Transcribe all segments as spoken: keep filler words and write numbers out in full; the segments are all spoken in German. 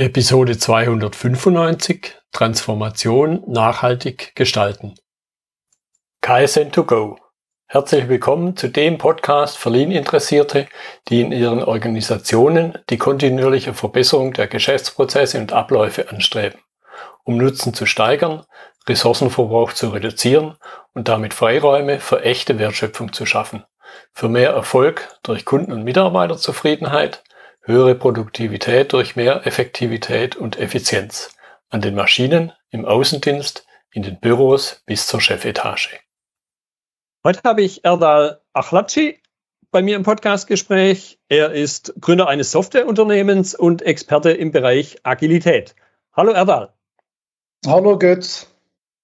Episode zweihundertfünfundneunzig – Transformation nachhaltig gestalten. Kaizen to go. Herzlich willkommen zu dem Podcast für Lean-Interessierte, die in ihren Organisationen die kontinuierliche Verbesserung der Geschäftsprozesse und Abläufe anstreben, um Nutzen zu steigern, Ressourcenverbrauch zu reduzieren und damit Freiräume für echte Wertschöpfung zu schaffen, für mehr Erfolg durch Kunden- und Mitarbeiterzufriedenheit, höhere Produktivität durch mehr Effektivität und Effizienz an den Maschinen, im Außendienst, in den Büros bis zur Chefetage. Heute habe ich Erdal Ahlatçı bei mir im Podcastgespräch. Er ist Gründer eines Softwareunternehmens und Experte im Bereich Agilität. Hallo Erdal. Hallo Götz.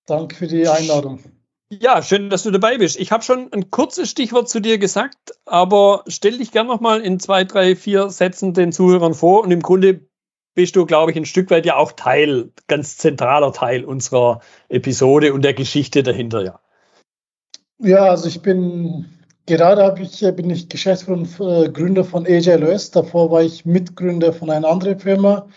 Danke für die Einladung. Ja, schön, dass du dabei bist. Ich habe schon ein kurzes Stichwort zu dir gesagt, aber stell dich gerne nochmal in zwei, drei, vier Sätzen den Zuhörern vor. Und im Grunde bist du, glaube ich, ein Stück weit ja auch Teil, ganz zentraler Teil unserer Episode und der Geschichte dahinter. Ja, ja also ich bin, gerade habe ich, bin ich Geschäftsführer und Gründer von A J L O S. Davor war ich Mitgründer von einer anderen Firma.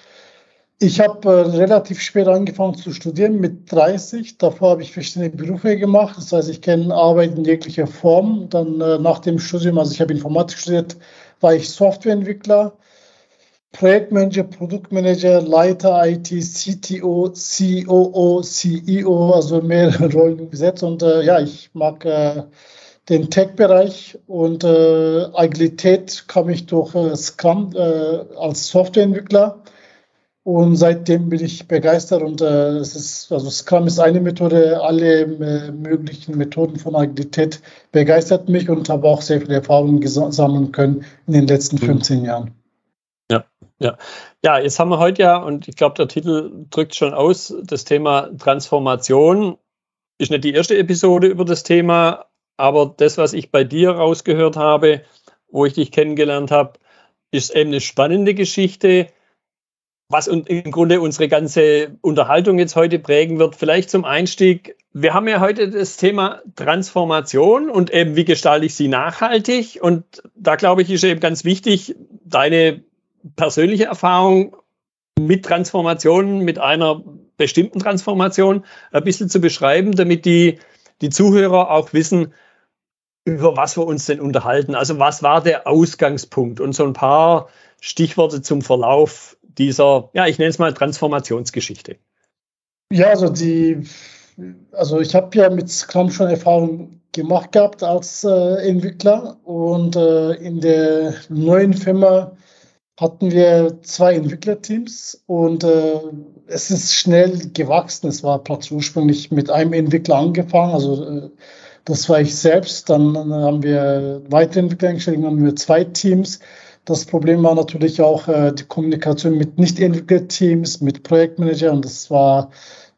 Ich habe äh, relativ spät angefangen zu studieren, mit dreißig. Davor habe ich verschiedene Berufe gemacht. Das heißt, ich kenne Arbeit in jeglicher Form. Dann äh, nach dem Studium, also ich habe Informatik studiert, war ich Softwareentwickler, Projektmanager, Produktmanager, Leiter I T, C T O, C O O, C E O, also mehrere Rollen besetzt. Und äh, ja, ich mag äh, den Tech-Bereich und äh, Agilität kam ich durch äh, Scrum äh, als Softwareentwickler. Und seitdem bin ich begeistert und äh, es ist, also Scrum ist eine Methode, alle äh, möglichen Methoden von Agilität begeistert mich und habe auch sehr viele Erfahrungen ges- sammeln können in den letzten fünfzehn mhm. Jahren. Ja, ja. Ja, jetzt haben wir heute ja, und ich glaube, der Titel drückt schon aus, das Thema Transformation. Ist nicht die erste Episode über das Thema, aber das, was ich bei dir rausgehört habe, wo ich dich kennengelernt habe, ist eben eine spannende Geschichte, was im Grunde unsere ganze Unterhaltung jetzt heute prägen wird. Vielleicht zum Einstieg, wir haben ja heute das Thema Transformation und eben, wie gestalte ich sie nachhaltig? Und da, glaube ich, ist eben ganz wichtig, deine persönliche Erfahrung mit Transformationen, mit einer bestimmten Transformation ein bisschen zu beschreiben, damit die, die Zuhörer auch wissen, über was wir uns denn unterhalten. Also was war der Ausgangspunkt? Und so ein paar Stichworte zum Verlauf dieser, ja, ich nenne es mal Transformationsgeschichte. Ja, also die, also ich habe ja mit Scrum schon Erfahrung gemacht gehabt als äh, Entwickler und äh, in der neuen Firma hatten wir zwei Entwicklerteams und äh, es ist schnell gewachsen. Es war praktisch ursprünglich mit einem Entwickler angefangen, also äh, das war ich selbst. Dann äh, haben wir weitere Entwickler eingestellt, dann haben wir zwei Teams. Das Problem war natürlich auch äh, die Kommunikation mit Nicht-Entwickler-Teams, mit Projektmanagern und das war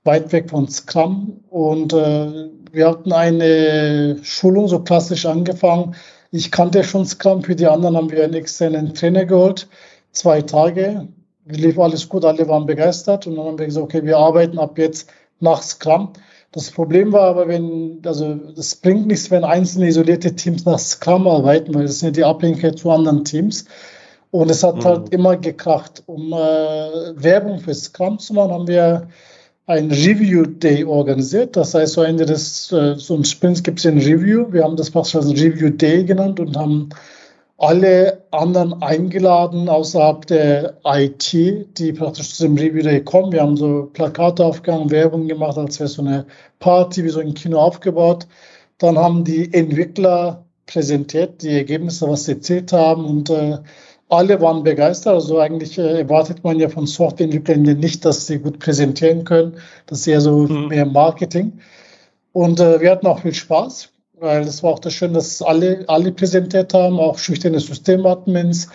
weit weg von Scrum. Und äh, wir hatten eine Schulung so klassisch angefangen. Ich kannte schon Scrum, für die anderen haben wir einen externen Trainer geholt. Zwei Tage, lief alles gut, alle waren begeistert und dann haben wir gesagt, okay, wir arbeiten ab jetzt nach Scrum. Das Problem war aber, wenn, also das bringt nichts, wenn einzelne isolierte Teams nach Scrum arbeiten, weil das ist ja die Abhängigkeit zu anderen Teams. Und es hat mhm. halt immer gekracht. Um äh, Werbung für Scrum zu machen, haben wir ein Review Day organisiert. Das heißt, so Ende des äh, so ein Sprints gibt es ein Review. Wir haben das fast als Review Day genannt und haben alle anderen eingeladen außerhalb der I T, die praktisch zu dem Review Day kommen. Wir haben so Plakate aufgehangen, Werbung gemacht, als wäre so eine Party wie so ein Kino aufgebaut. Dann haben die Entwickler präsentiert, die Ergebnisse, was sie erzählt haben und äh, alle waren begeistert. Also eigentlich äh, erwartet man ja von Softwareentwicklern nicht, dass sie gut präsentieren können. Das ist ja so mhm. mehr Marketing. Und äh, wir hatten auch viel Spaß, weil es war auch das Schöne, dass alle, alle präsentiert haben, auch schüchterne Systemadmins.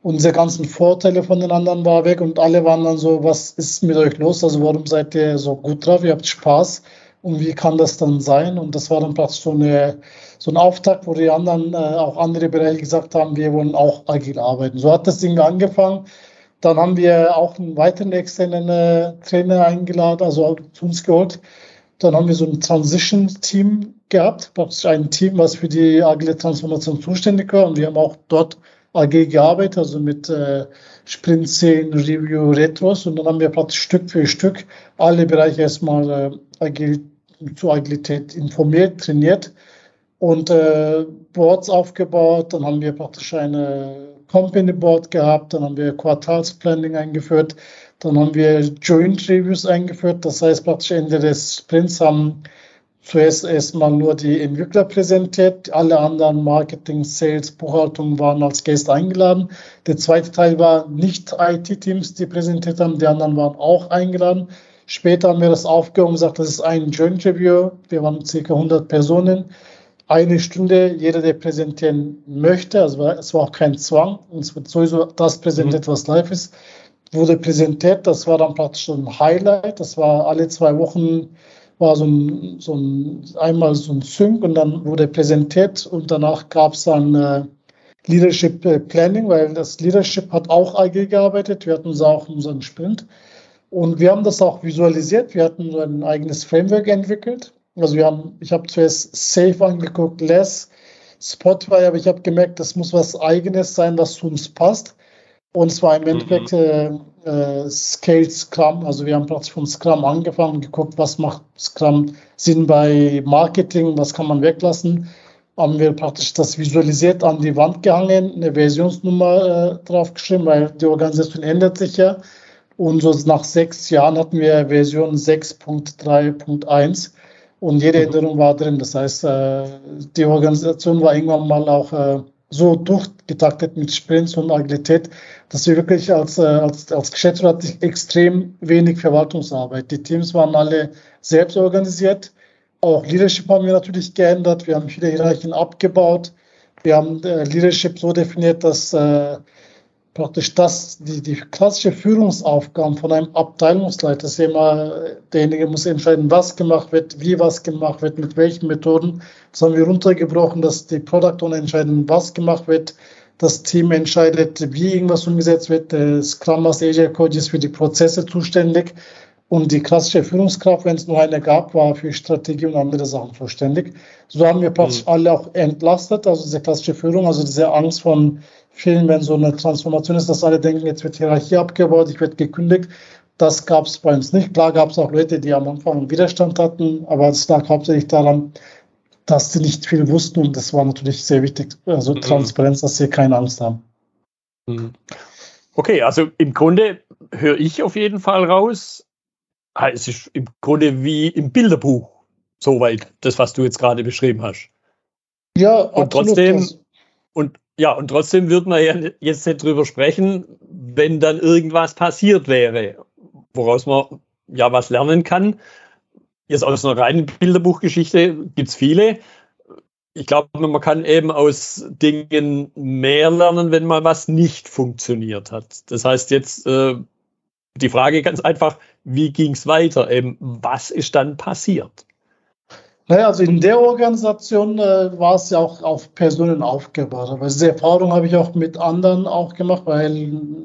Unsere ganzen Vorteile von den anderen waren weg und alle waren dann so, was ist mit euch los? Also warum seid ihr so gut drauf? Ihr habt Spaß und wie kann das dann sein? Und das war dann praktisch so, eine, so ein Auftakt, wo die anderen, äh, auch andere Bereiche gesagt haben, wir wollen auch agil arbeiten. So hat das Ding angefangen. Dann haben wir auch einen weiteren externen äh, Trainer eingeladen, also zu uns geholt. Dann haben wir so ein Transition-Team gehabt, praktisch ein Team, was für die agile Transformation zuständig war. Und wir haben auch dort agil gearbeitet, also mit äh, Sprint zehn, Review, Retros, und dann haben wir praktisch Stück für Stück alle Bereiche erstmal äh, agil, zur Agilität informiert, trainiert und äh, Boards aufgebaut. Dann haben wir praktisch eine Company Board gehabt, dann haben wir Quartalsplanning eingeführt, dann haben wir Joint Reviews eingeführt, das heißt praktisch Ende des Sprints haben zuerst erstmal nur die Entwickler präsentiert, alle anderen Marketing, Sales, Buchhaltung waren als Gäste eingeladen. Der zweite Teil war nicht I T-Teams, die präsentiert haben, die anderen waren auch eingeladen. Später haben wir das aufgehoben und gesagt, das ist ein Joint Review, wir waren ca. hundert Personen, eine Stunde, jeder, der präsentieren möchte, also es war auch kein Zwang, uns wird sowieso das präsentiert, was live ist, wurde präsentiert, das war dann praktisch so ein Highlight, das war alle zwei Wochen, war so ein, so ein, einmal so ein Sync und dann wurde präsentiert und danach gab es dann äh, Leadership äh, Planning, weil das Leadership hat auch agil gearbeitet, wir hatten auch unseren Sprint und wir haben das auch visualisiert, wir hatten so ein eigenes Framework entwickelt, also wir haben, ich habe zuerst Safe angeguckt, Less, Spotify, aber ich habe gemerkt, das muss was Eigenes sein, was zu uns passt. Und zwar im Endeffekt mhm. äh, Scale Scrum, also wir haben praktisch von Scrum angefangen, geguckt, was macht Scrum Sinn bei Marketing, was kann man weglassen, haben wir praktisch das visualisiert an die Wand gehangen, eine Versionsnummer äh, draufgeschrieben, weil die Organisation ändert sich ja und so nach sechs Jahren hatten wir Version sechs Punkt drei Punkt eins und jede mhm. Änderung war drin, das heißt, äh, die Organisation war irgendwann mal auch äh, so durchgetaktet mit Sprints und Agilität, dass wir wirklich als, als, als Geschäftsführer hatte ich extrem wenig Verwaltungsarbeit. Die Teams waren alle selbst organisiert. Auch Leadership haben wir natürlich geändert. Wir haben viele Hierarchien abgebaut. Wir haben äh, Leadership so definiert, dass äh, praktisch das, die, die klassische Führungsaufgaben von einem Abteilungsleiter, das ist immer, derjenige muss entscheiden, was gemacht wird, wie was gemacht wird, mit welchen Methoden. Das haben wir runtergebrochen, dass die Product Owner entscheiden, was gemacht wird, das Team entscheidet, wie irgendwas umgesetzt wird, der Scrum Master, Agile Coach ist für die Prozesse zuständig und die klassische Führungskraft, wenn es nur eine gab, war für Strategie und andere Sachen zuständig. So haben wir praktisch mhm. alle auch entlastet, also diese klassische Führung, also diese Angst von vielen, wenn so eine Transformation ist, dass alle denken, jetzt wird Hierarchie abgebaut, ich werde gekündigt. Das gab es bei uns nicht. Klar gab es auch Leute, die am Anfang Widerstand hatten, aber es lag hauptsächlich daran, dass sie nicht viel wussten und das war natürlich sehr wichtig, also mhm. Transparenz, dass sie keine Angst haben. Mhm. Okay, also im Grunde höre ich auf jeden Fall raus, es ist im Grunde wie im Bilderbuch, soweit das, was du jetzt gerade beschrieben hast. Ja, und absolut. Trotzdem, und Ja, und trotzdem würden wir ja jetzt nicht drüber sprechen, wenn dann irgendwas passiert wäre, woraus man ja was lernen kann. Jetzt aus einer reinen Bilderbuchgeschichte gibt es viele. Ich glaube, man kann eben aus Dingen mehr lernen, wenn mal was nicht funktioniert hat. Das heißt jetzt äh, die Frage ganz einfach, wie ging es weiter? Eben, was ist dann passiert? Naja, also in der Organisation äh, war es ja auch auf Personen aufgebaut. Aber diese Erfahrung habe ich auch mit anderen auch gemacht, weil,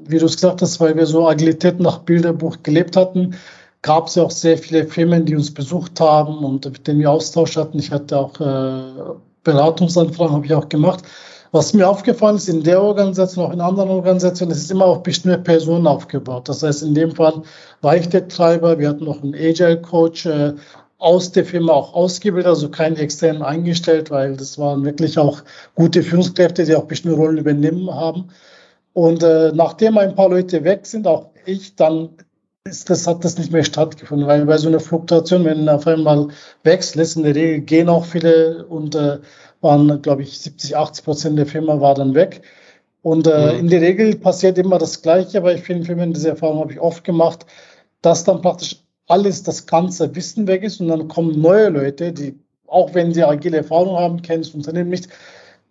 wie du es gesagt hast, weil wir so Agilität nach Bilderbuch gelebt hatten, gab es ja auch sehr viele Firmen, die uns besucht haben und mit denen wir Austausch hatten. Ich hatte auch äh, Beratungsanfragen, habe ich auch gemacht. Was mir aufgefallen ist, in der Organisation, auch in anderen Organisationen, es ist immer auf bestimmte Personen aufgebaut. Das heißt, in dem Fall war ich der Treiber, wir hatten noch einen Agile Coach, äh, aus der Firma auch ausgebildet, also keinen externen eingestellt, weil das waren wirklich auch gute Führungskräfte, die auch bestimmte Rollen übernehmen haben. Und äh, nachdem ein paar Leute weg sind, auch ich, dann ist das, hat das nicht mehr stattgefunden, weil bei so einer Fluktuation, wenn auf einmal wechselt, in der Regel gehen auch viele und äh, waren, glaube ich, siebzig, achtzig Prozent der Firma war dann weg. Und äh, mhm. in der Regel passiert immer das Gleiche, aber ich finde, Firmen, diese Erfahrung habe ich oft gemacht, dass dann praktisch alles, das ganze Wissen weg ist und dann kommen neue Leute, die, auch wenn sie agile Erfahrung haben, kennen das Unternehmen nicht,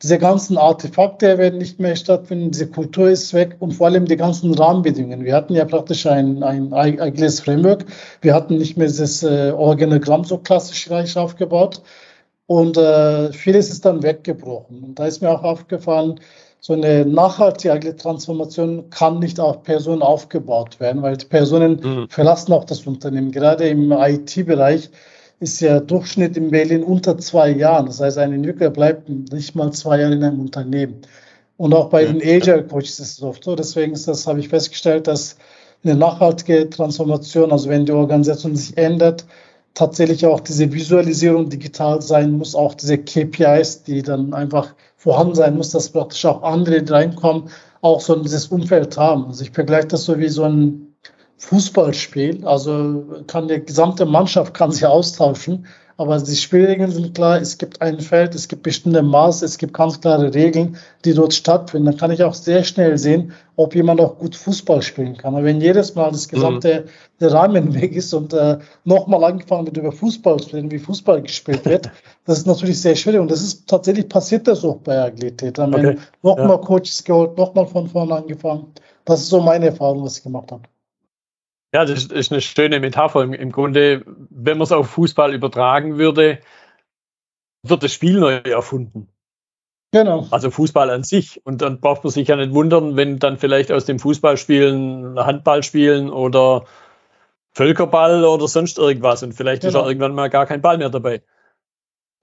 diese ganzen Artefakte werden nicht mehr stattfinden, diese Kultur ist weg und vor allem die ganzen Rahmenbedingungen. Wir hatten ja praktisch ein, ein agiles Framework, wir hatten nicht mehr dieses äh, Organigramm so klassisch gleich aufgebaut und äh, vieles ist dann weggebrochen. Und da ist mir auch aufgefallen, so eine nachhaltige Transformation kann nicht auf Personen aufgebaut werden, weil die Personen mhm. verlassen auch das Unternehmen. Gerade im I T-Bereich ist ja Durchschnitt in Berlin unter zwei Jahren. Das heißt, ein Entwickler bleibt nicht mal zwei Jahre in einem Unternehmen. Und auch bei ja. den Agile Coaches ist es oft so. Deswegen ist das, habe ich festgestellt, dass eine nachhaltige Transformation, also wenn die Organisation sich ändert, tatsächlich auch diese Visualisierung digital sein muss, auch diese K P Is, die dann einfach vorhanden sein muss, dass praktisch auch andere, die reinkommen, auch so dieses Umfeld haben. Also ich vergleiche das so wie so ein Fußballspiel. Also kann die gesamte Mannschaft kann sich austauschen, aber die Spielregeln sind klar. Es gibt ein Feld, es gibt bestimmte Maße, es gibt ganz klare Regeln, die dort stattfinden. Dann kann ich auch sehr schnell sehen, ob jemand auch gut Fußball spielen kann. Aber wenn jedes Mal das gesamte mhm. der Rahmen weg ist und äh, nochmal angefangen wird über Fußball zu reden, wie Fußball gespielt wird, das ist natürlich sehr schwierig. Und das ist tatsächlich passiert das auch bei Agilität. Dann okay. nochmal ja. Coaches geholt, nochmal von vorne angefangen. Das ist so meine Erfahrung, was ich gemacht habe. Ja, das ist eine schöne Metapher. Im, im Grunde, wenn man es auf Fußball übertragen würde, wird das Spiel neu erfunden. Genau. Also Fußball an sich. Und dann braucht man sich ja nicht wundern, wenn dann vielleicht aus dem Fußballspielen Handballspielen oder Völkerball oder sonst irgendwas. Und vielleicht genau. ist ja irgendwann mal gar kein Ball mehr dabei.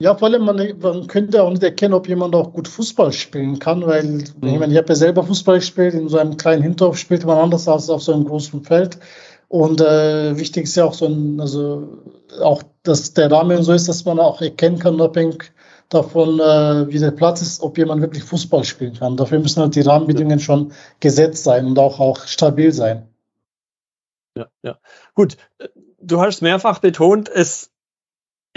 Ja, vor allem, man, man könnte auch nicht erkennen, ob jemand auch gut Fußball spielen kann, weil mhm. ich meine, ich habe ja selber Fußball gespielt, in so einem kleinen Hinterhof spielt man anders als auf so einem großen Feld. Und äh, wichtig ist ja auch so ein, also auch, dass der Rahmen so ist, dass man auch erkennen kann, unabhängig davon, äh, wie der Platz ist, ob jemand wirklich Fußball spielen kann. Dafür müssen halt die Rahmenbedingungen ja. schon gesetzt sein und auch, auch stabil sein. Ja, ja. Gut, du hast mehrfach betont, es,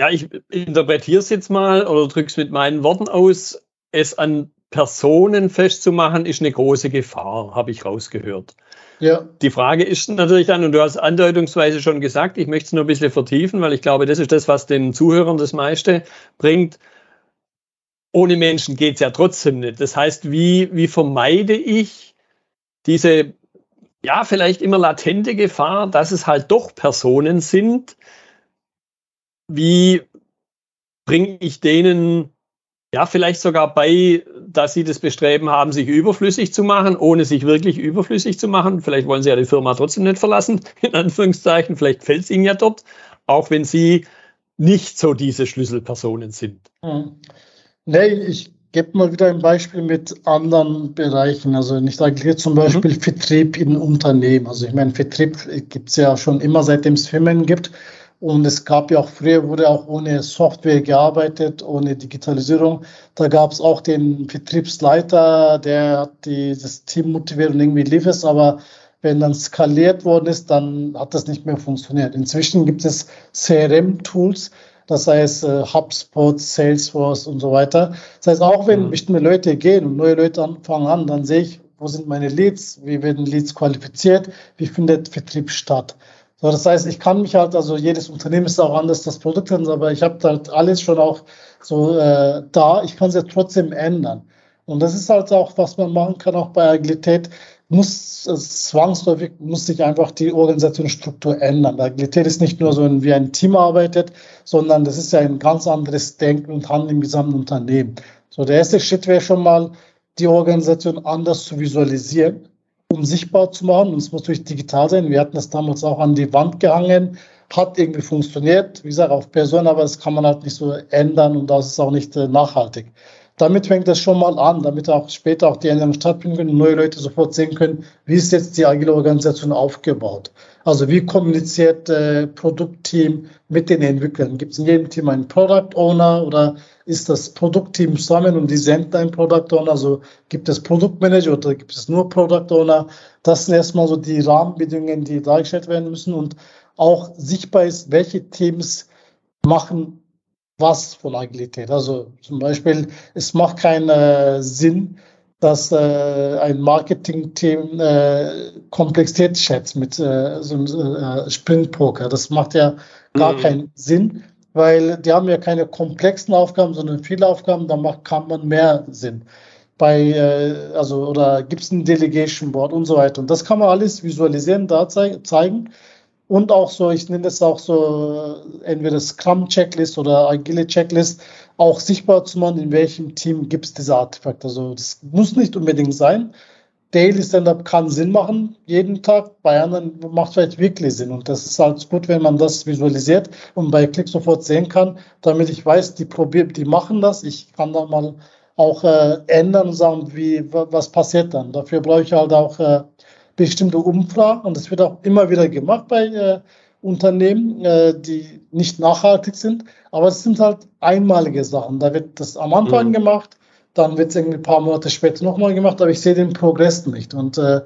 ja, ich interpretiere es jetzt mal oder drücke es mit meinen Worten aus, es an Personen festzumachen, ist eine große Gefahr, habe ich rausgehört. Ja. Die Frage ist natürlich dann, und du hast andeutungsweise schon gesagt, ich möchte es nur ein bisschen vertiefen, weil ich glaube, das ist das, was den Zuhörern das meiste bringt. Ohne Menschen geht es ja trotzdem nicht. Das heißt, wie, wie vermeide ich diese, ja, vielleicht immer latente Gefahr, dass es halt doch Personen sind? Wie bringe ich denen ja vielleicht sogar bei, dass sie das Bestreben haben, sich überflüssig zu machen, ohne sich wirklich überflüssig zu machen. Vielleicht wollen sie ja die Firma trotzdem nicht verlassen, in Anführungszeichen. Vielleicht fällt es ihnen ja dort, auch wenn sie nicht so diese Schlüsselpersonen sind. Hm. Nee, ich gebe mal wieder ein Beispiel mit anderen Bereichen. Also nicht eigentlich zum Beispiel mhm. Vertrieb in Unternehmen. Also ich meine, Vertrieb gibt es ja schon immer, seitdem es Firmen gibt. Und es gab ja auch, früher wurde auch ohne Software gearbeitet, ohne Digitalisierung. Da gab es auch den Vertriebsleiter, der hat die, das Team motiviert und irgendwie lief es. Aber wenn dann skaliert worden ist, dann hat das nicht mehr funktioniert. Inzwischen gibt es C R M-Tools, das heißt HubSpot, Salesforce und so weiter. Das heißt, auch wenn mhm. bestimmte Leute gehen und neue Leute anfangen an, dann sehe ich, wo sind meine Leads, wie werden Leads qualifiziert, wie findet Vertrieb statt. So, das heißt, ich kann mich halt, also jedes Unternehmen ist auch anders, das Produkt ist, aber ich habe halt alles schon auch so äh, da, ich kann es ja trotzdem ändern. Und das ist halt auch, was man machen kann, auch bei Agilität, muss äh, zwangsläufig, muss sich einfach die Organisationsstruktur ändern. Agilität ist nicht nur so, ein, wie ein Team arbeitet, sondern das ist ja ein ganz anderes Denken und Handeln im gesamten Unternehmen. So, der erste Schritt wäre schon mal, die Organisation anders zu visualisieren, um sichtbar zu machen. Und es muss natürlich digital sein. Wir hatten das damals auch an die Wand gehangen. Hat irgendwie funktioniert. Wie gesagt, auf Person, aber das kann man halt nicht so ändern und das ist auch nicht äh, nachhaltig. Damit fängt das schon mal an, damit auch später auch die Änderungen stattfinden können und neue Leute sofort sehen können, wie ist jetzt die agile Organisation aufgebaut. Also wie kommuniziert äh, Produktteam mit den Entwicklern? Gibt es in jedem Team einen Product Owner oder ist das Produktteam zusammen und die senden einen Product Owner? Also gibt es Produktmanager oder gibt es nur Product Owner? Das sind erstmal so die Rahmenbedingungen, die dargestellt werden müssen und auch sichtbar ist, welche Teams machen was von Agilität. Also zum Beispiel, es macht keinen äh, Sinn, dass äh, ein Marketing-Team äh, Komplexität schätzt mit äh, so einem äh, Sprint-Poker. Das macht ja gar mhm. keinen Sinn, weil die haben ja keine komplexen Aufgaben, sondern viele Aufgaben, da macht, kann man mehr Sinn. Bei, äh, also, oder gibt es ein Delegation Board und so weiter. Und das kann man alles visualisieren, da zei- zeigen. Und auch so, ich nenne das auch so, entweder Scrum-Checklist oder Agile-Checklist, auch sichtbar zu machen, in welchem Team gibt es diese Artefakte. Also das muss nicht unbedingt sein. Daily Stand-Up kann Sinn machen, jeden Tag. Bei anderen macht es vielleicht wirklich Sinn. Und das ist halt gut, wenn man das visualisiert und bei Klick sofort sehen kann, damit ich weiß, die probieren, die machen das. Ich kann da mal auch äh, ändern und sagen, wie, was passiert dann. Dafür brauche ich halt auch äh, bestimmte Umfragen, und das wird auch immer wieder gemacht bei äh, Unternehmen, äh, die nicht nachhaltig sind, aber es sind halt einmalige Sachen. Da wird das am Anfang mhm. gemacht, dann wird es irgendwie ein paar Monate später nochmal gemacht, aber ich sehe den Progress nicht. Und äh,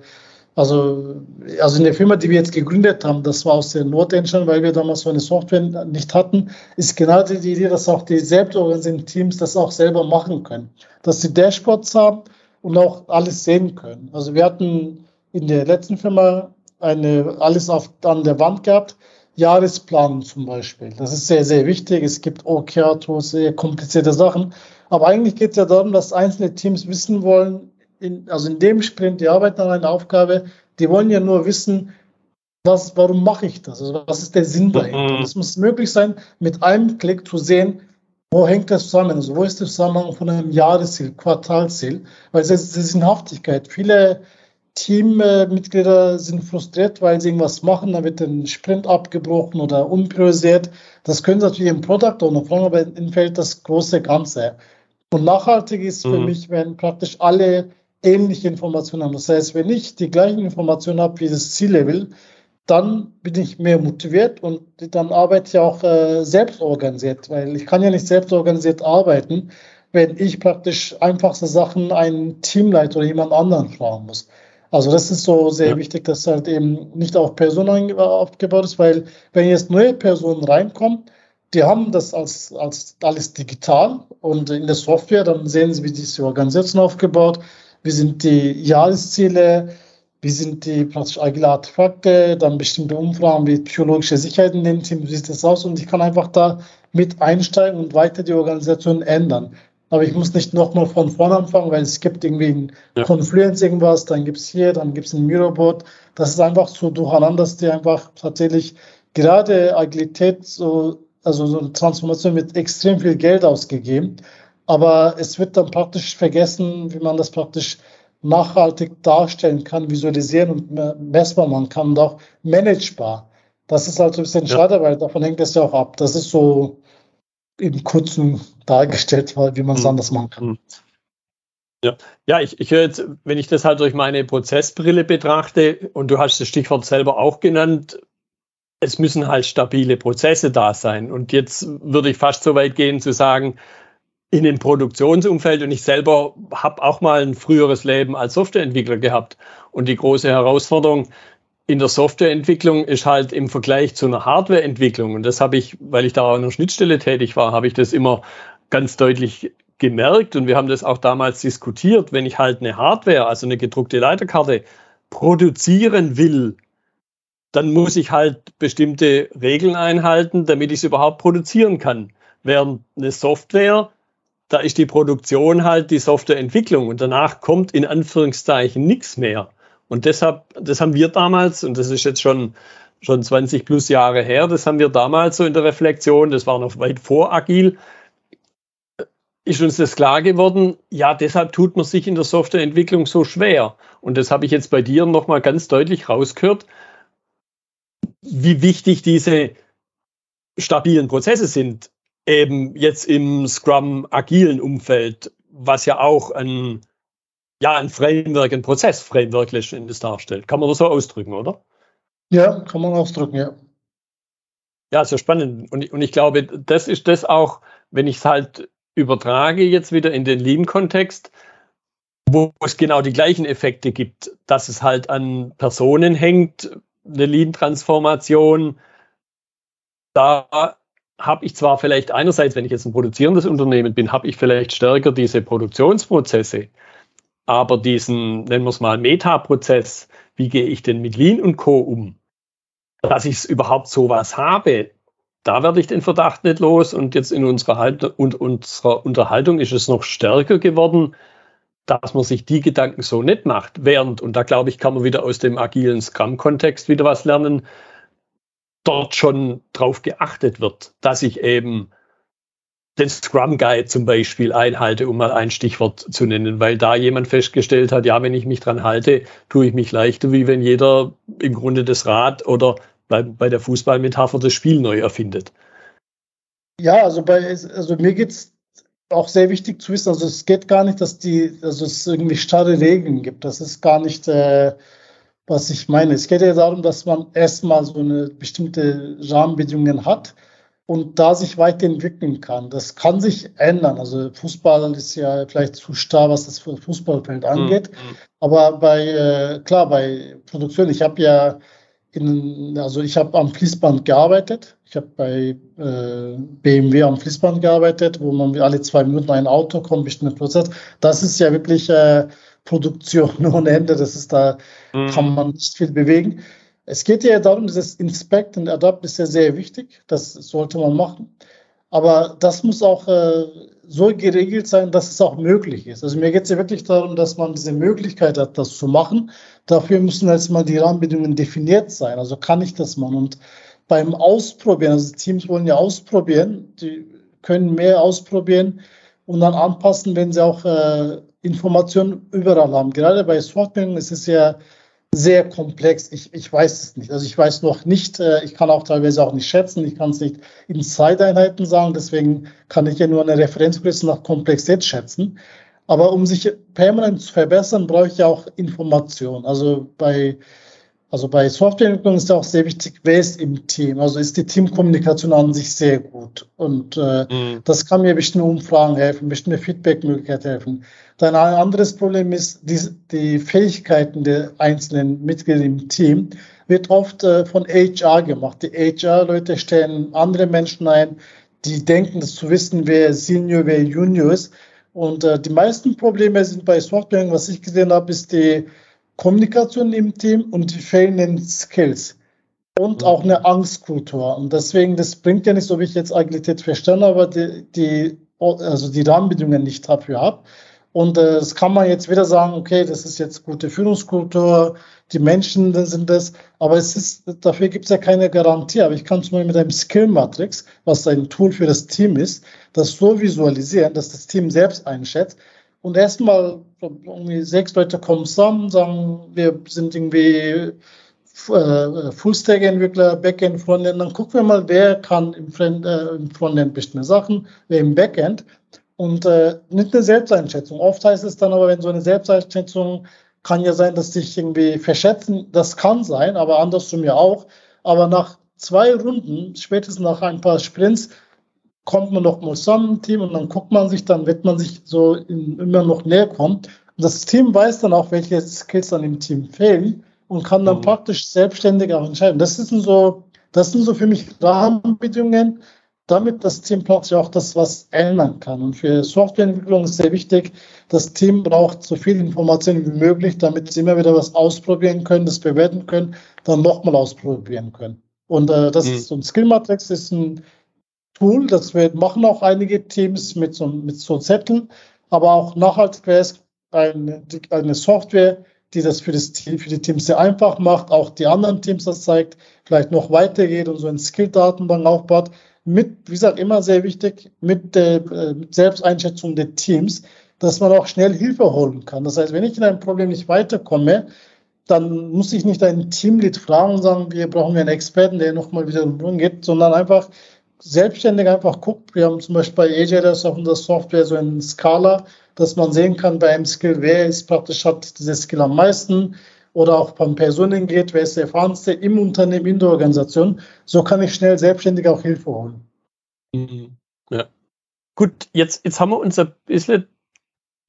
also, also in der Firma, die wir jetzt gegründet haben, das war aus der Not entstanden, weil wir damals so eine Software nicht hatten, ist genau die Idee, dass auch die selbstorganisierten Teams das auch selber machen können. Dass sie Dashboards haben und auch alles sehen können. Also wir hatten in der letzten Firma eine, alles auf, an der Wand gehabt, Jahresplanung zum Beispiel. Das ist sehr, sehr wichtig. Es gibt O K Rs, sehr komplizierte Sachen. Aber eigentlich geht es ja darum, dass einzelne Teams wissen wollen, in, also in dem Sprint, die arbeiten an einer Aufgabe, die wollen ja nur wissen, was, warum mache ich das? Also was ist der Sinn dahinter? Mhm. Es muss möglich sein, mit einem Klick zu sehen, wo hängt das zusammen? Also wo ist der Zusammenhang von einem Jahresziel, Quartalsziel? Weil es ist Sinnhaftigkeit. Viele Teammitglieder sind frustriert, weil sie irgendwas machen, dann wird ein Sprint abgebrochen oder umpriorisiert. Das können sie natürlich im Product Owner fragen, aber ihnen fällt das große Ganze. Und nachhaltig ist mhm. für mich, wenn praktisch alle ähnliche Informationen haben. Das heißt, wenn ich die gleichen Informationen habe wie das C-Level, dann bin ich mehr motiviert und dann arbeite ich auch äh, selbst organisiert, weil ich kann ja nicht selbst organisiert arbeiten, wenn ich praktisch einfachste Sachen einen Teamleiter oder jemand anderen fragen muss. Also das ist so sehr ja. wichtig, dass halt eben nicht auf Personen aufgebaut ist, weil wenn jetzt neue Personen reinkommen, die haben das als, als alles digital und in der Software, dann sehen sie, wie diese Organisation aufgebaut, wie sind die Jahresziele, wie sind die praktisch agile Artefakte, dann bestimmte Umfragen wie psychologische Sicherheit in dem Team, wie sieht das aus, und ich kann einfach da mit einsteigen und weiter die Organisation ändern. Aber ich muss nicht nochmal von vorne anfangen, weil es gibt irgendwie ein ja. Confluence irgendwas, dann gibt es hier, dann gibt es ein Miroboard. Das ist einfach so durcheinander, dass die einfach tatsächlich gerade Agilität, so, also so eine Transformation wird extrem viel Geld ausgegeben. Aber es wird dann praktisch vergessen, wie man das praktisch nachhaltig darstellen kann, visualisieren und messbar machen kann und auch managebar. Das ist halt so ein bisschen ja. schade, weil davon hängt es ja auch ab. Das ist so in kurzem dargestellt, wie man es anders machen kann. Ja, ja ich, ich höre jetzt, wenn ich das halt durch meine Prozessbrille betrachte, und du hast das Stichwort selber auch genannt, es müssen halt stabile Prozesse da sein. Und jetzt würde ich fast so weit gehen zu sagen, in dem Produktionsumfeld, und ich selber habe auch mal ein früheres Leben als Softwareentwickler gehabt, und die große Herausforderung in der Softwareentwicklung ist halt im Vergleich zu einer Hardwareentwicklung, und das habe ich, weil ich da an der Schnittstelle tätig war, habe ich das immer ganz deutlich gemerkt, und wir haben das auch damals diskutiert, wenn ich halt eine Hardware, also eine gedruckte Leiterkarte, produzieren will, dann muss ich halt bestimmte Regeln einhalten, damit ich es überhaupt produzieren kann. Während eine Software, da ist die Produktion halt die Softwareentwicklung, und danach kommt in Anführungszeichen nichts mehr. Und deshalb, das haben wir damals, und das ist jetzt schon, schon zwanzig plus Jahre her, das haben wir damals so in der Reflexion, das war noch weit vor agil, ist uns das klar geworden, ja, deshalb tut man sich in der Softwareentwicklung so schwer. Und das habe ich jetzt bei dir nochmal ganz deutlich rausgehört, wie wichtig diese stabilen Prozesse sind, eben jetzt im Scrum-agilen Umfeld, was ja auch ein Ja, ein Framework, ein Prozess-Framework letztendlich darstellt. Kann man das so ausdrücken, oder? Ja, kann man ausdrücken, ja. Ja, ist ja spannend. Und, und ich glaube, das ist das auch, wenn ich es halt übertrage jetzt wieder in den Lean-Kontext, wo es genau die gleichen Effekte gibt, dass es halt an Personen hängt, eine Lean-Transformation. Da habe ich zwar vielleicht einerseits, wenn ich jetzt ein produzierendes Unternehmen bin, habe ich vielleicht stärker diese Produktionsprozesse, aber diesen, nennen wir es mal, Metaprozess, wie gehe ich denn mit Lean und Co. um? Dass ich überhaupt sowas habe, da werde ich den Verdacht nicht los. Und jetzt in unserer, und unserer Unterhaltung ist es noch stärker geworden, dass man sich die Gedanken so nicht macht. Während, und da glaube ich, kann man wieder aus dem agilen Scrum-Kontext wieder was lernen, dort schon drauf geachtet wird, dass ich eben den Scrum Guide zum Beispiel einhalte, um mal ein Stichwort zu nennen, weil da jemand festgestellt hat, ja, wenn ich mich dran halte, tue ich mich leichter, wie wenn jeder im Grunde das Rad oder bei, bei der Fußballmetapher das Spiel neu erfindet. Ja, also, bei, also mir geht es auch sehr wichtig zu wissen, also es geht gar nicht, dass die, also es irgendwie starre Regeln gibt. Das ist gar nicht, äh, was ich meine. Es geht ja darum, dass man erstmal so eine bestimmte Rahmenbedingungen hat und da sich weiterentwickeln kann. Das kann sich ändern. Also Fußball ist ja vielleicht zu starr, was das Fußballfeld angeht. Mhm. Aber bei, äh, klar, bei Produktion, ich habe ja in, also ich habe am Fließband gearbeitet. Ich habe bei äh, B M W am Fließband gearbeitet, wo man alle zwei Minuten ein Auto kommt, bestimmter Prozess. Das ist ja wirklich äh, Produktion ohne Ende. Das ist da, mhm. kann man nicht viel bewegen. Es geht ja darum, dieses Inspect and Adapt ist ja sehr wichtig. Das sollte man machen. Aber das muss auch äh, so geregelt sein, dass es auch möglich ist. Also mir geht es ja wirklich darum, dass man diese Möglichkeit hat, das zu machen. Dafür müssen erstmal die Rahmenbedingungen definiert sein. Also kann ich das machen? Und beim Ausprobieren, also Teams wollen ja ausprobieren, die können mehr ausprobieren und dann anpassen, wenn sie auch äh, Informationen überall haben. Gerade bei Software ist es ja sehr komplex. Ich, ich weiß es nicht. Also ich weiß noch nicht, äh, ich kann auch teilweise auch nicht schätzen, ich kann es nicht in Zeiteinheiten sagen, deswegen kann ich ja nur eine Referenzgröße nach Komplexität schätzen. Aber um sich permanent zu verbessern, brauche ich ja auch Informationen. Also bei Also bei Softwareentwicklung ist auch sehr wichtig, wer ist im Team. Also ist die Teamkommunikation an sich sehr gut. Und äh, mhm. das kann mir bestimmte Umfragen helfen, bestimmte Feedbackmöglichkeiten helfen. Dann ein anderes Problem ist, die, die Fähigkeiten der einzelnen Mitglieder im Team wird oft äh, von H R gemacht. Die H R-Leute stellen andere Menschen ein, die denken, das zu wissen, wer Senior, wer Junior ist. Und äh, die meisten Probleme sind bei Softwareentwicklung, was ich gesehen habe, ist die Kommunikation im Team und die fehlenden Skills und auch eine Angstkultur. Und deswegen, das bringt ja nicht, ob ich jetzt Agilität verstanden habe, die, die, also die Rahmenbedingungen nicht dafür habe. Und äh, das kann man jetzt wieder sagen, okay, das ist jetzt gute Führungskultur, die Menschen sind das, aber es ist, dafür gibt es ja keine Garantie. Aber ich kann zum Beispiel mit einem Skill-Matrix, was ein Tool für das Team ist, das so visualisieren, dass das Team selbst einschätzt. Und erstmal irgendwie sechs Leute kommen zusammen, sagen, wir sind irgendwie äh, Full-Stack-Entwickler, Backend, Frontend. Dann gucken wir mal, wer kann im, Front, äh, im Frontend bestimmte Sachen, wer im Backend. Und äh, nicht eine Selbsteinschätzung. Oft heißt es dann aber, wenn so eine Selbsteinschätzung kann ja sein, dass sich irgendwie verschätzen. Das kann sein, aber andersrum ja auch. Aber nach zwei Runden, spätestens nach ein paar Sprints, kommt man noch mal zusammen im Team und dann guckt man sich, dann wird man sich so in, immer noch näher kommen. Und das Team weiß dann auch, welche Skills dann im Team fehlen und kann dann mhm. praktisch selbstständig auch entscheiden. Das ist so, das sind so für mich Rahmenbedingungen, damit das Team plötzlich auch das, was ändern kann. Und für Softwareentwicklung ist sehr wichtig, das Team braucht so viel Informationen wie möglich, damit sie immer wieder was ausprobieren können, das bewerten können, dann nochmal ausprobieren können. Und äh, das mhm. ist so ein Skill-Matrix, das ist ein Tool, das wir machen auch einige Teams mit so, mit so Zetteln, aber auch nachhaltig wäre es eine, eine Software, die das für, das Team, für die Teams sehr einfach macht, auch die anderen Teams das zeigt, vielleicht noch weitergeht und so eine Skill-Datenbank aufbaut, mit, wie gesagt, immer sehr wichtig, mit der äh, Selbsteinschätzung der Teams, dass man auch schnell Hilfe holen kann. Das heißt, wenn ich in einem Problem nicht weiterkomme, dann muss ich nicht einen Teamlead fragen und sagen, wir brauchen einen Experten, der nochmal wieder rumgeht, sondern einfach selbstständig einfach guckt. Wir haben zum Beispiel bei A J L O S auf unserer Software so eine Skala, dass man sehen kann bei einem Skill, wer ist praktisch hat diese Skill am meisten oder auch beim Personen geht, wer ist der erfahrenste im Unternehmen, in der Organisation. So kann ich schnell selbstständig auch Hilfe holen. Mhm. Ja. Gut, jetzt, jetzt haben wir uns ein bisschen,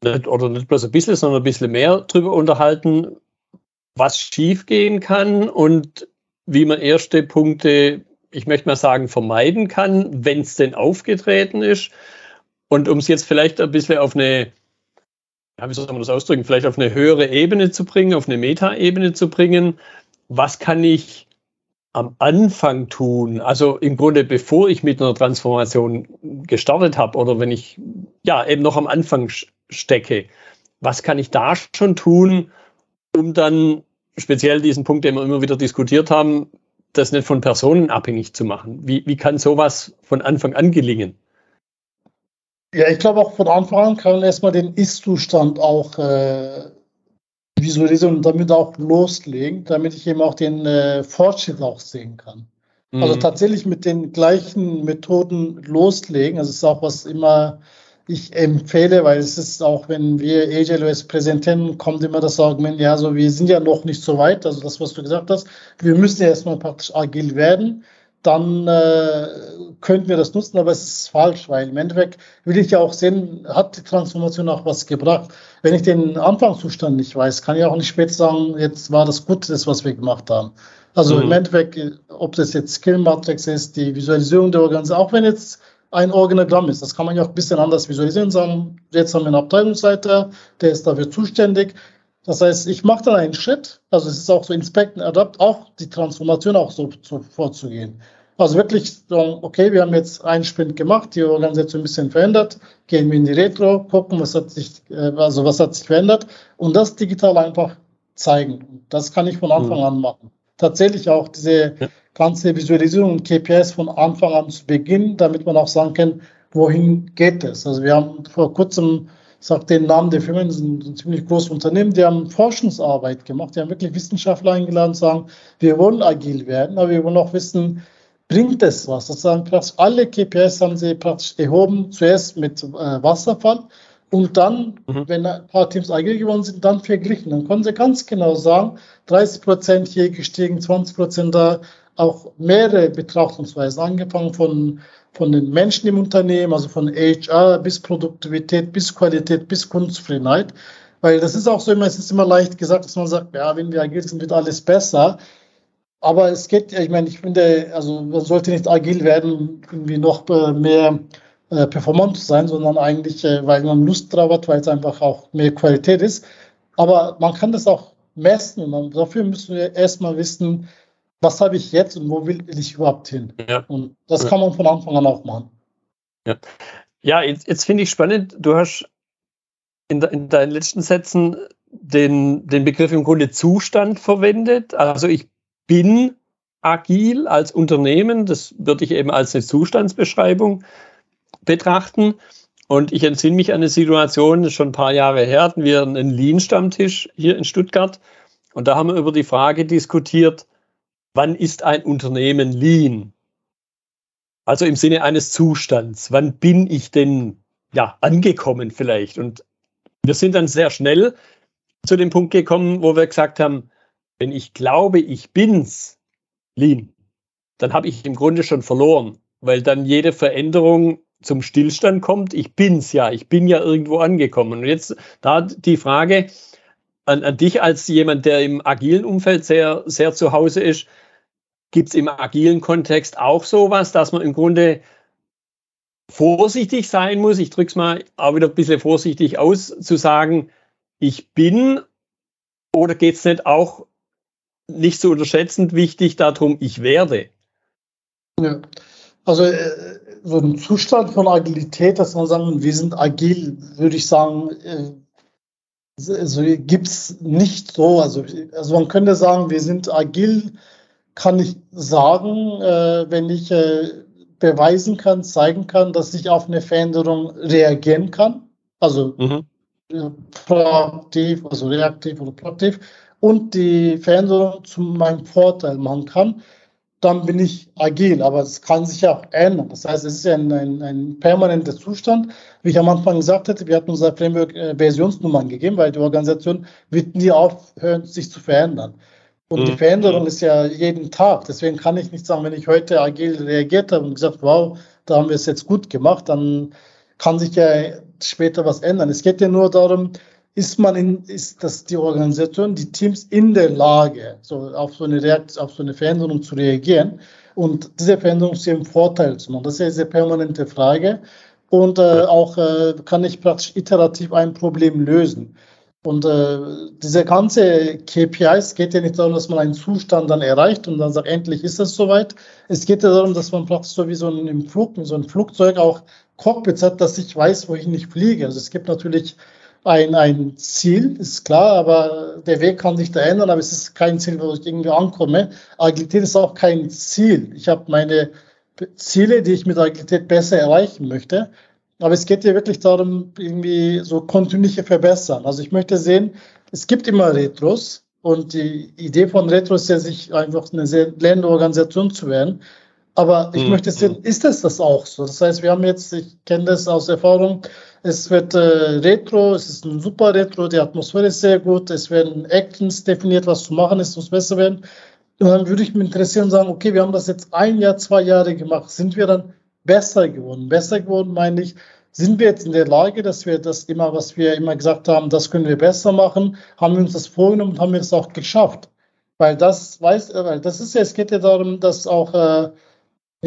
nicht, oder nicht bloß ein bisschen, sondern ein bisschen mehr drüber unterhalten, was schiefgehen kann und wie man erste Punkte, ich möchte mal sagen, vermeiden kann, wenn es denn aufgetreten ist. Und um es jetzt vielleicht ein bisschen auf eine, ja, wie soll man das ausdrücken, vielleicht auf eine höhere Ebene zu bringen, auf eine Meta-Ebene zu bringen, was kann ich am Anfang tun? Also im Grunde, bevor ich mit einer Transformation gestartet habe oder wenn ich ja eben noch am Anfang stecke, was kann ich da schon tun, um dann speziell diesen Punkt, den wir immer wieder diskutiert haben, das nicht von Personen abhängig zu machen. Wie, wie kann sowas von Anfang an gelingen? Ja, ich glaube auch von Anfang an kann man erstmal den Ist-Zustand auch äh, visualisieren und damit auch loslegen, damit ich eben auch den äh, Fortschritt auch sehen kann. Mhm. Also tatsächlich mit den gleichen Methoden loslegen, also es ist auch was immer ich empfehle, weil es ist auch, wenn wir A J L O S präsentieren, kommt immer das Argument, ja, so wir sind ja noch nicht so weit, also das, was du gesagt hast, wir müssen ja erstmal praktisch agil werden, dann äh, könnten wir das nutzen, aber es ist falsch, weil im Endeffekt will ich ja auch sehen, hat die Transformation auch was gebracht. Wenn ich den Anfangszustand nicht weiß, kann ich auch nicht später sagen, jetzt war das gut, das, was wir gemacht haben. Also mhm. im Endeffekt, ob das jetzt Skill-Matrix ist, die Visualisierung der Organisation, auch wenn jetzt ein Organigramm ist, das kann man ja auch ein bisschen anders visualisieren, sagen, jetzt haben wir einen Abteilungsleiter, der ist dafür zuständig. Das heißt, ich mache dann einen Schritt, also es ist auch so Inspect and Adapt, auch die Transformation auch so, so vorzugehen. Also wirklich sagen, okay, wir haben jetzt einen Sprint gemacht, die Organisation ein bisschen verändert, gehen wir in die Retro, gucken, was hat sich, also was hat sich verändert und das digital einfach zeigen. Das kann ich von Anfang mhm. an machen. Tatsächlich auch diese ganze Visualisierung und K P Is von Anfang an zu Beginn, damit man auch sagen kann, wohin geht es. Also wir haben vor kurzem sagt den Namen der Firmen, sind ein ziemlich großes Unternehmen, die haben Forschungsarbeit gemacht, die haben wirklich Wissenschaftler eingeladen und sagen, wir wollen agil werden, aber wir wollen auch wissen, bringt es was? Das sagen praktisch alle K P Is haben sie praktisch erhoben, zuerst mit äh, Wasserfall und dann, mhm. wenn ein paar Teams agil geworden sind, dann verglichen. Dann konnten sie ganz genau sagen, dreißig Prozent hier gestiegen, zwanzig Prozent da, auch mehrere Betrachtungsweisen, angefangen von, von den Menschen im Unternehmen, also von H R bis Produktivität, bis Qualität, bis Kundenzufriedenheit. Weil das ist auch so immer, es ist immer leicht gesagt, dass man sagt, ja, wenn wir agil sind, wird alles besser. Aber es geht, ich meine, ich finde, also man sollte nicht agil werden, irgendwie noch mehr äh, performant zu sein, sondern eigentlich, äh, weil man Lust drauf hat, weil es einfach auch mehr Qualität ist. Aber man kann das auch messen. Man, dafür müssen wir erstmal wissen, was habe ich jetzt und wo will ich überhaupt hin? Ja. Und das kann man von Anfang an auch machen. Ja, ja jetzt, jetzt finde ich spannend, du hast in, de, in deinen letzten Sätzen den, den Begriff im Grunde Zustand verwendet. Also ich bin agil als Unternehmen, das würde ich eben als eine Zustandsbeschreibung betrachten. Und ich entsinne mich an eine Situation, das ist schon ein paar Jahre her, hatten wir einen Lean-Stammtisch hier in Stuttgart. Und da haben wir über die Frage diskutiert, wann ist ein Unternehmen lean? Also im Sinne eines Zustands. Wann bin ich denn ja angekommen vielleicht? Und wir sind dann sehr schnell zu dem Punkt gekommen, wo wir gesagt haben, wenn ich glaube, ich bin's lean, dann habe ich im Grunde schon verloren, weil dann jede Veränderung zum Stillstand kommt. Ich bin's ja, ich bin ja irgendwo angekommen. Und jetzt da die Frage an, an dich als jemand, der im agilen Umfeld sehr, sehr zu Hause ist. Gibt es im agilen Kontext auch sowas, dass man im Grunde vorsichtig sein muss? Ich drücke es mal auch wieder ein bisschen vorsichtig aus, zu sagen, ich bin, oder geht es nicht auch nicht zu unterschätzend wichtig darum, ich werde? Ja, also so ein Zustand von Agilität, dass man sagen, wir sind agil, würde ich sagen, also gibt es nicht so. Also, also man könnte sagen, wir sind agil, kann ich sagen, äh, wenn ich äh, beweisen kann, zeigen kann, dass ich auf eine Veränderung reagieren kann. Also mhm. äh, proaktiv, also reaktiv oder proaktiv. Und die Veränderung zu meinem Vorteil machen kann, dann bin ich agil. Aber es kann sich ja auch ändern. Das heißt, es ist ja ein, ein, ein permanenter Zustand. Wie ich am Anfang gesagt hatte, wir hatten unser Framework äh, Versionsnummern gegeben, weil die Organisation wird nie aufhören, sich zu verändern. Und die Veränderung ist ja jeden Tag. Deswegen kann ich nicht sagen, wenn ich heute agil reagiert habe und gesagt, wow, da haben wir es jetzt gut gemacht, dann kann sich ja später was ändern. Es geht ja nur darum, ist man in, ist das die Organisation, die Teams in der Lage, so auf so eine Reaktion, auf so eine Veränderung zu reagieren und diese Veränderung zu ihrem Vorteil zu machen. Das ist ja diese permanente Frage. Und äh, auch äh, kann ich praktisch iterativ ein Problem lösen. Und äh, diese ganze K P Is geht ja nicht darum, dass man einen Zustand dann erreicht und dann sagt, endlich ist es soweit. Es geht ja darum, dass man praktisch so wie so ein, Flug, so ein Flugzeug auch Cockpits hat, dass ich weiß, wohin ich fliege. Also es gibt natürlich ein, ein Ziel, ist klar, aber der Weg kann sich da ändern, aber es ist kein Ziel, wo ich irgendwie ankomme. Agilität ist auch kein Ziel. Ich habe meine Ziele, die ich mit Agilität besser erreichen möchte. Aber es geht ja wirklich darum, irgendwie so kontinuierliche Verbessern. Also ich möchte sehen, es gibt immer Retros und die Idee von Retros ist ja, sich einfach eine sehr lernende Organisation zu werden. Aber ich mhm. möchte sehen, ist das das auch so? Das heißt, wir haben jetzt, ich kenne das aus Erfahrung, es wird äh, Retro, es ist ein super Retro, die Atmosphäre ist sehr gut, es werden Actions definiert, was zu machen ist, muss besser werden. Und dann würde ich mich interessieren und sagen, okay, wir haben das jetzt ein Jahr, zwei Jahre gemacht, sind wir dann besser geworden? Besser geworden meine ich, sind wir jetzt in der Lage, dass wir das immer, was wir immer gesagt haben, das können wir besser machen, haben wir uns das vorgenommen und haben wir es auch geschafft? Weil das, weiß, weil das ist ja, es geht ja darum, dass auch äh,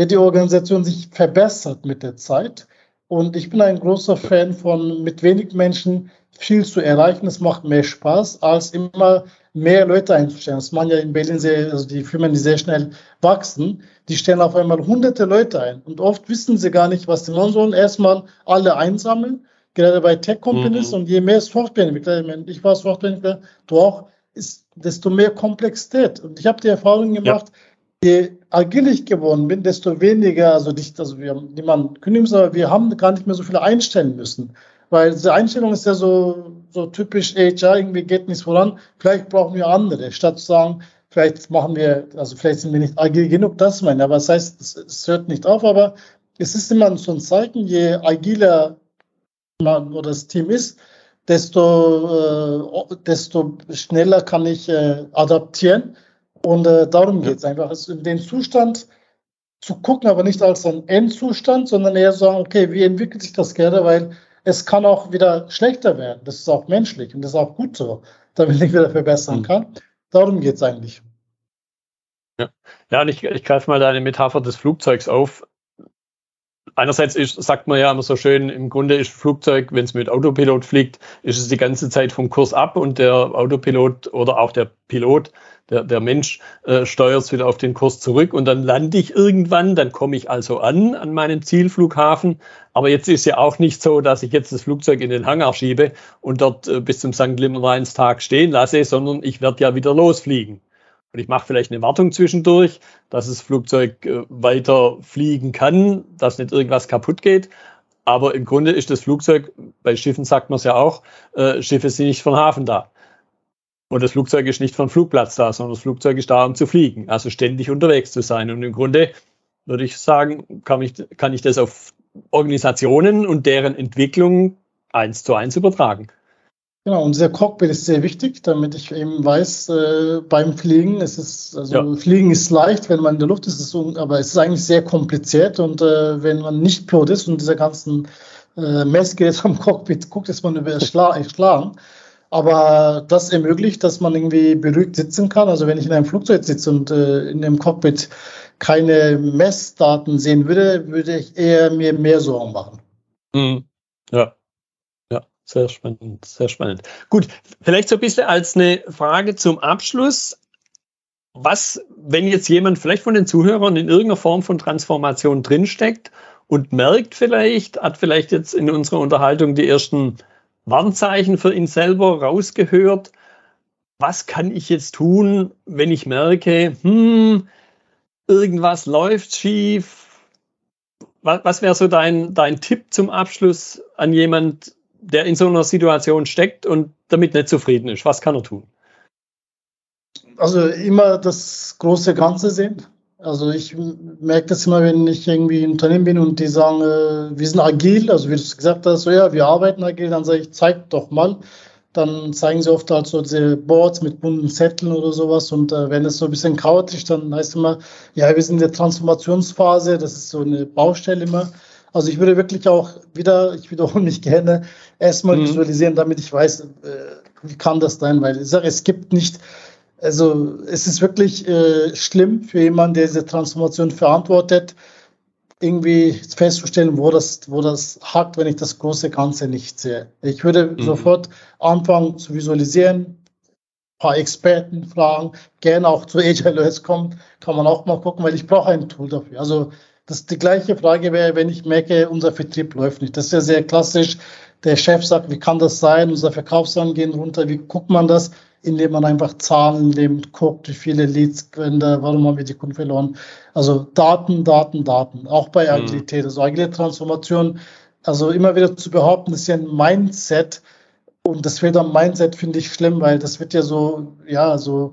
die Organisation sich verbessert mit der Zeit. Und ich bin ein großer Fan von, mit wenig Menschen viel zu erreichen. Es macht mehr Spaß, als immer mehr Leute einzustellen. Das machen ja in Berlin sehr, also die Firmen, die sehr schnell wachsen, die stellen auf einmal hunderte Leute ein. Und oft wissen sie gar nicht, was sie machen sollen. Erstmal alle einsammeln, gerade bei Tech-Companies. Mhm. Und je mehr Softwareentwickler, ich war Softwareentwickler, du auch, ist, desto mehr Komplexität. Und ich habe die Erfahrung gemacht, ja. Je agil ich geworden bin, desto weniger, also nicht, also wir haben niemanden kündigen müssen, aber wir haben gar nicht mehr so viele einstellen müssen. Weil diese Einstellung ist ja so, so typisch H R, irgendwie geht nichts voran, vielleicht brauchen wir andere, statt zu sagen, vielleicht machen wir, also vielleicht sind wir nicht agil genug, das meine ich. Aber das heißt, es, es hört nicht auf, aber es ist immer so ein Zeichen, je agiler man oder das Team ist, desto, äh, desto schneller kann ich äh, adaptieren. Und äh, darum geht es ja. einfach, also den Zustand zu gucken, aber nicht als einen Endzustand, sondern eher sagen, okay, wie entwickelt sich das gerade, weil es kann auch wieder schlechter werden. Das ist auch menschlich und das ist auch gut so, damit ich wieder verbessern kann. Darum geht es eigentlich. Ja, ja und ich, ich greife mal deine Metapher des Flugzeugs auf. Einerseits ist, sagt man ja immer so schön, im Grunde ist Flugzeug, wenn es mit Autopilot fliegt, ist es die ganze Zeit vom Kurs ab und der Autopilot oder auch der Pilot, der, der Mensch, äh, steuert es wieder auf den Kurs zurück und dann lande ich irgendwann, dann komme ich also an, an meinem Zielflughafen. Aber jetzt ist ja auch nicht so, dass ich jetzt das Flugzeug in den Hangar schiebe und dort äh, bis zum Sankt Nimmerleinstag stehen lasse, sondern ich werde ja wieder losfliegen. Und ich mache vielleicht eine Wartung zwischendurch, dass das Flugzeug weiter fliegen kann, dass nicht irgendwas kaputt geht. Aber im Grunde ist das Flugzeug, bei Schiffen sagt man es ja auch, äh, Schiffe sind nicht von Hafen da. Und das Flugzeug ist nicht von Flugplatz da, sondern das Flugzeug ist da, um zu fliegen. Also ständig unterwegs zu sein. Und im Grunde würde ich sagen, kann ich, kann ich das auf Organisationen und deren Entwicklung eins zu eins übertragen. Genau, und dieser Cockpit ist sehr wichtig, damit ich eben weiß, äh, beim Fliegen, es ist, also ja. Fliegen ist leicht, wenn man in der Luft ist, ist un- aber es ist eigentlich sehr kompliziert und äh, wenn man nicht Pilot ist und dieser ganzen äh, Messgerät vom Cockpit guckt, ist man überschlagen. Aber das ermöglicht, dass man irgendwie beruhigt sitzen kann. Also wenn ich in einem Flugzeug sitze und äh, in dem Cockpit keine Messdaten sehen würde, würde ich eher mir mehr Sorgen machen. Mhm. Ja. Sehr spannend, sehr spannend. Gut, vielleicht so ein bisschen als eine Frage zum Abschluss. Was, wenn jetzt jemand vielleicht von den Zuhörern in irgendeiner Form von Transformation drinsteckt und merkt vielleicht, hat vielleicht jetzt in unserer Unterhaltung die ersten Warnzeichen für ihn selber rausgehört. Was kann ich jetzt tun, wenn ich merke, hm, irgendwas läuft schief? Was, was wäre so dein, dein Tipp zum Abschluss an jemand, der in so einer Situation steckt und damit nicht zufrieden ist? Was kann er tun? Also immer das große Ganze sehen. Also ich merke das immer, wenn ich irgendwie im Unternehmen bin und die sagen, wir sind agil, also wie du gesagt hast, so ja, wir arbeiten agil, dann sage ich, zeig doch mal. Dann zeigen sie oft halt so diese Boards mit bunten Zetteln oder sowas und äh, wenn es so ein bisschen chaotisch, dann heißt immer, ja, wir sind in der Transformationsphase, das ist so eine Baustelle immer. Also ich würde wirklich auch wieder, ich wiederhole mich gerne, erstmal mhm. visualisieren, damit ich weiß, äh, wie kann das sein, weil ich sage, es gibt nicht, also es ist wirklich äh, schlimm für jemanden, der diese Transformation verantwortet, irgendwie festzustellen, wo das, wo das hakt, wenn ich das große Ganze nicht sehe. Ich würde mhm. sofort anfangen zu visualisieren, ein paar Experten fragen, gerne auch zu A J L O S kommen, kann man auch mal gucken, weil ich brauche ein Tool dafür. Also das, die gleiche Frage wäre, wenn ich merke, unser Vertrieb läuft nicht. Das ist ja sehr klassisch. Der Chef sagt, wie kann das sein? Unser Verkaufszahlen gehen runter. Wie guckt man das? Indem man einfach Zahlen nimmt, guckt, wie viele Leads, warum haben wir die Kunden verloren? Also Daten, Daten, Daten. Auch bei Agilität. Mhm. Also agile Transformation. Also immer wieder zu behaupten, das ist ja ein Mindset. Und das Fehler am Mindset finde ich schlimm, weil das wird ja so, ja, so,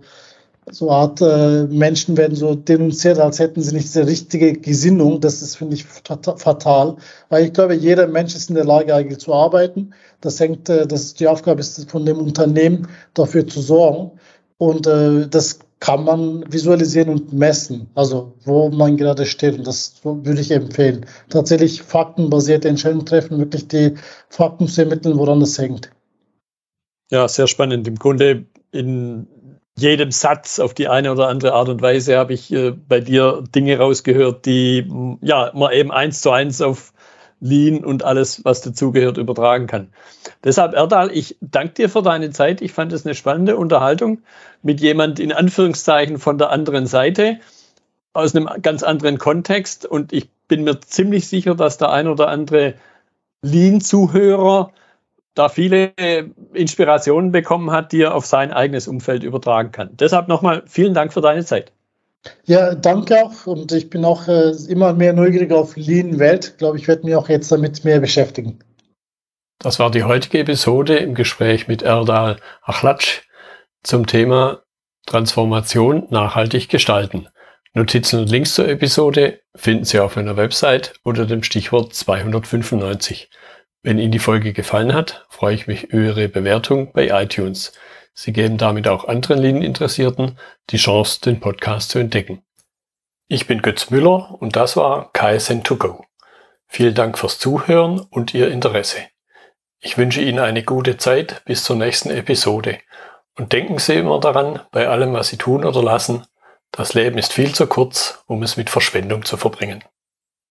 so Art äh, Menschen werden so denunziert, als hätten sie nicht die richtige Gesinnung. Das ist, finde ich, fatal, weil ich glaube, jeder Mensch ist in der Lage, agil zu arbeiten. Das hängt, äh, das ist die Aufgabe ist von dem Unternehmen, dafür zu sorgen. Und äh, das kann man visualisieren und messen, also wo man gerade steht. Und das würde ich empfehlen. Tatsächlich faktenbasierte Entscheidungen treffen, wirklich die Fakten zu ermitteln, woran das hängt. Ja, sehr spannend. Im Grunde in jedem Satz auf die eine oder andere Art und Weise habe ich äh, bei dir Dinge rausgehört, die ja man eben eins zu eins auf Lean und alles, was dazugehört, übertragen kann. Deshalb, Erdal, ich danke dir für deine Zeit. Ich fand es eine spannende Unterhaltung mit jemand in Anführungszeichen von der anderen Seite, aus einem ganz anderen Kontext. Und ich bin mir ziemlich sicher, dass der ein oder andere Lean-Zuhörer da viele Inspirationen bekommen hat, die er auf sein eigenes Umfeld übertragen kann. Deshalb nochmal vielen Dank für deine Zeit. Ja, danke auch. Und ich bin auch äh, immer mehr neugierig auf Lean-Welt. Ich glaube, ich werde mich auch jetzt damit mehr beschäftigen. Das war die heutige Episode im Gespräch mit Erdal Ahlatçı zum Thema Transformation nachhaltig gestalten. Notizen und Links zur Episode finden Sie auf meiner Website unter dem Stichwort zweihundertfünfundneunzig. Wenn Ihnen die Folge gefallen hat, freue ich mich über Ihre Bewertung bei iTunes. Sie geben damit auch anderen Lean-Interessierten die Chance, den Podcast zu entdecken. Ich bin Götz Müller und das war Kaizen to go. Vielen Dank fürs Zuhören und Ihr Interesse. Ich wünsche Ihnen eine gute Zeit bis zur nächsten Episode. Und denken Sie immer daran, bei allem, was Sie tun oder lassen, das Leben ist viel zu kurz, um es mit Verschwendung zu verbringen.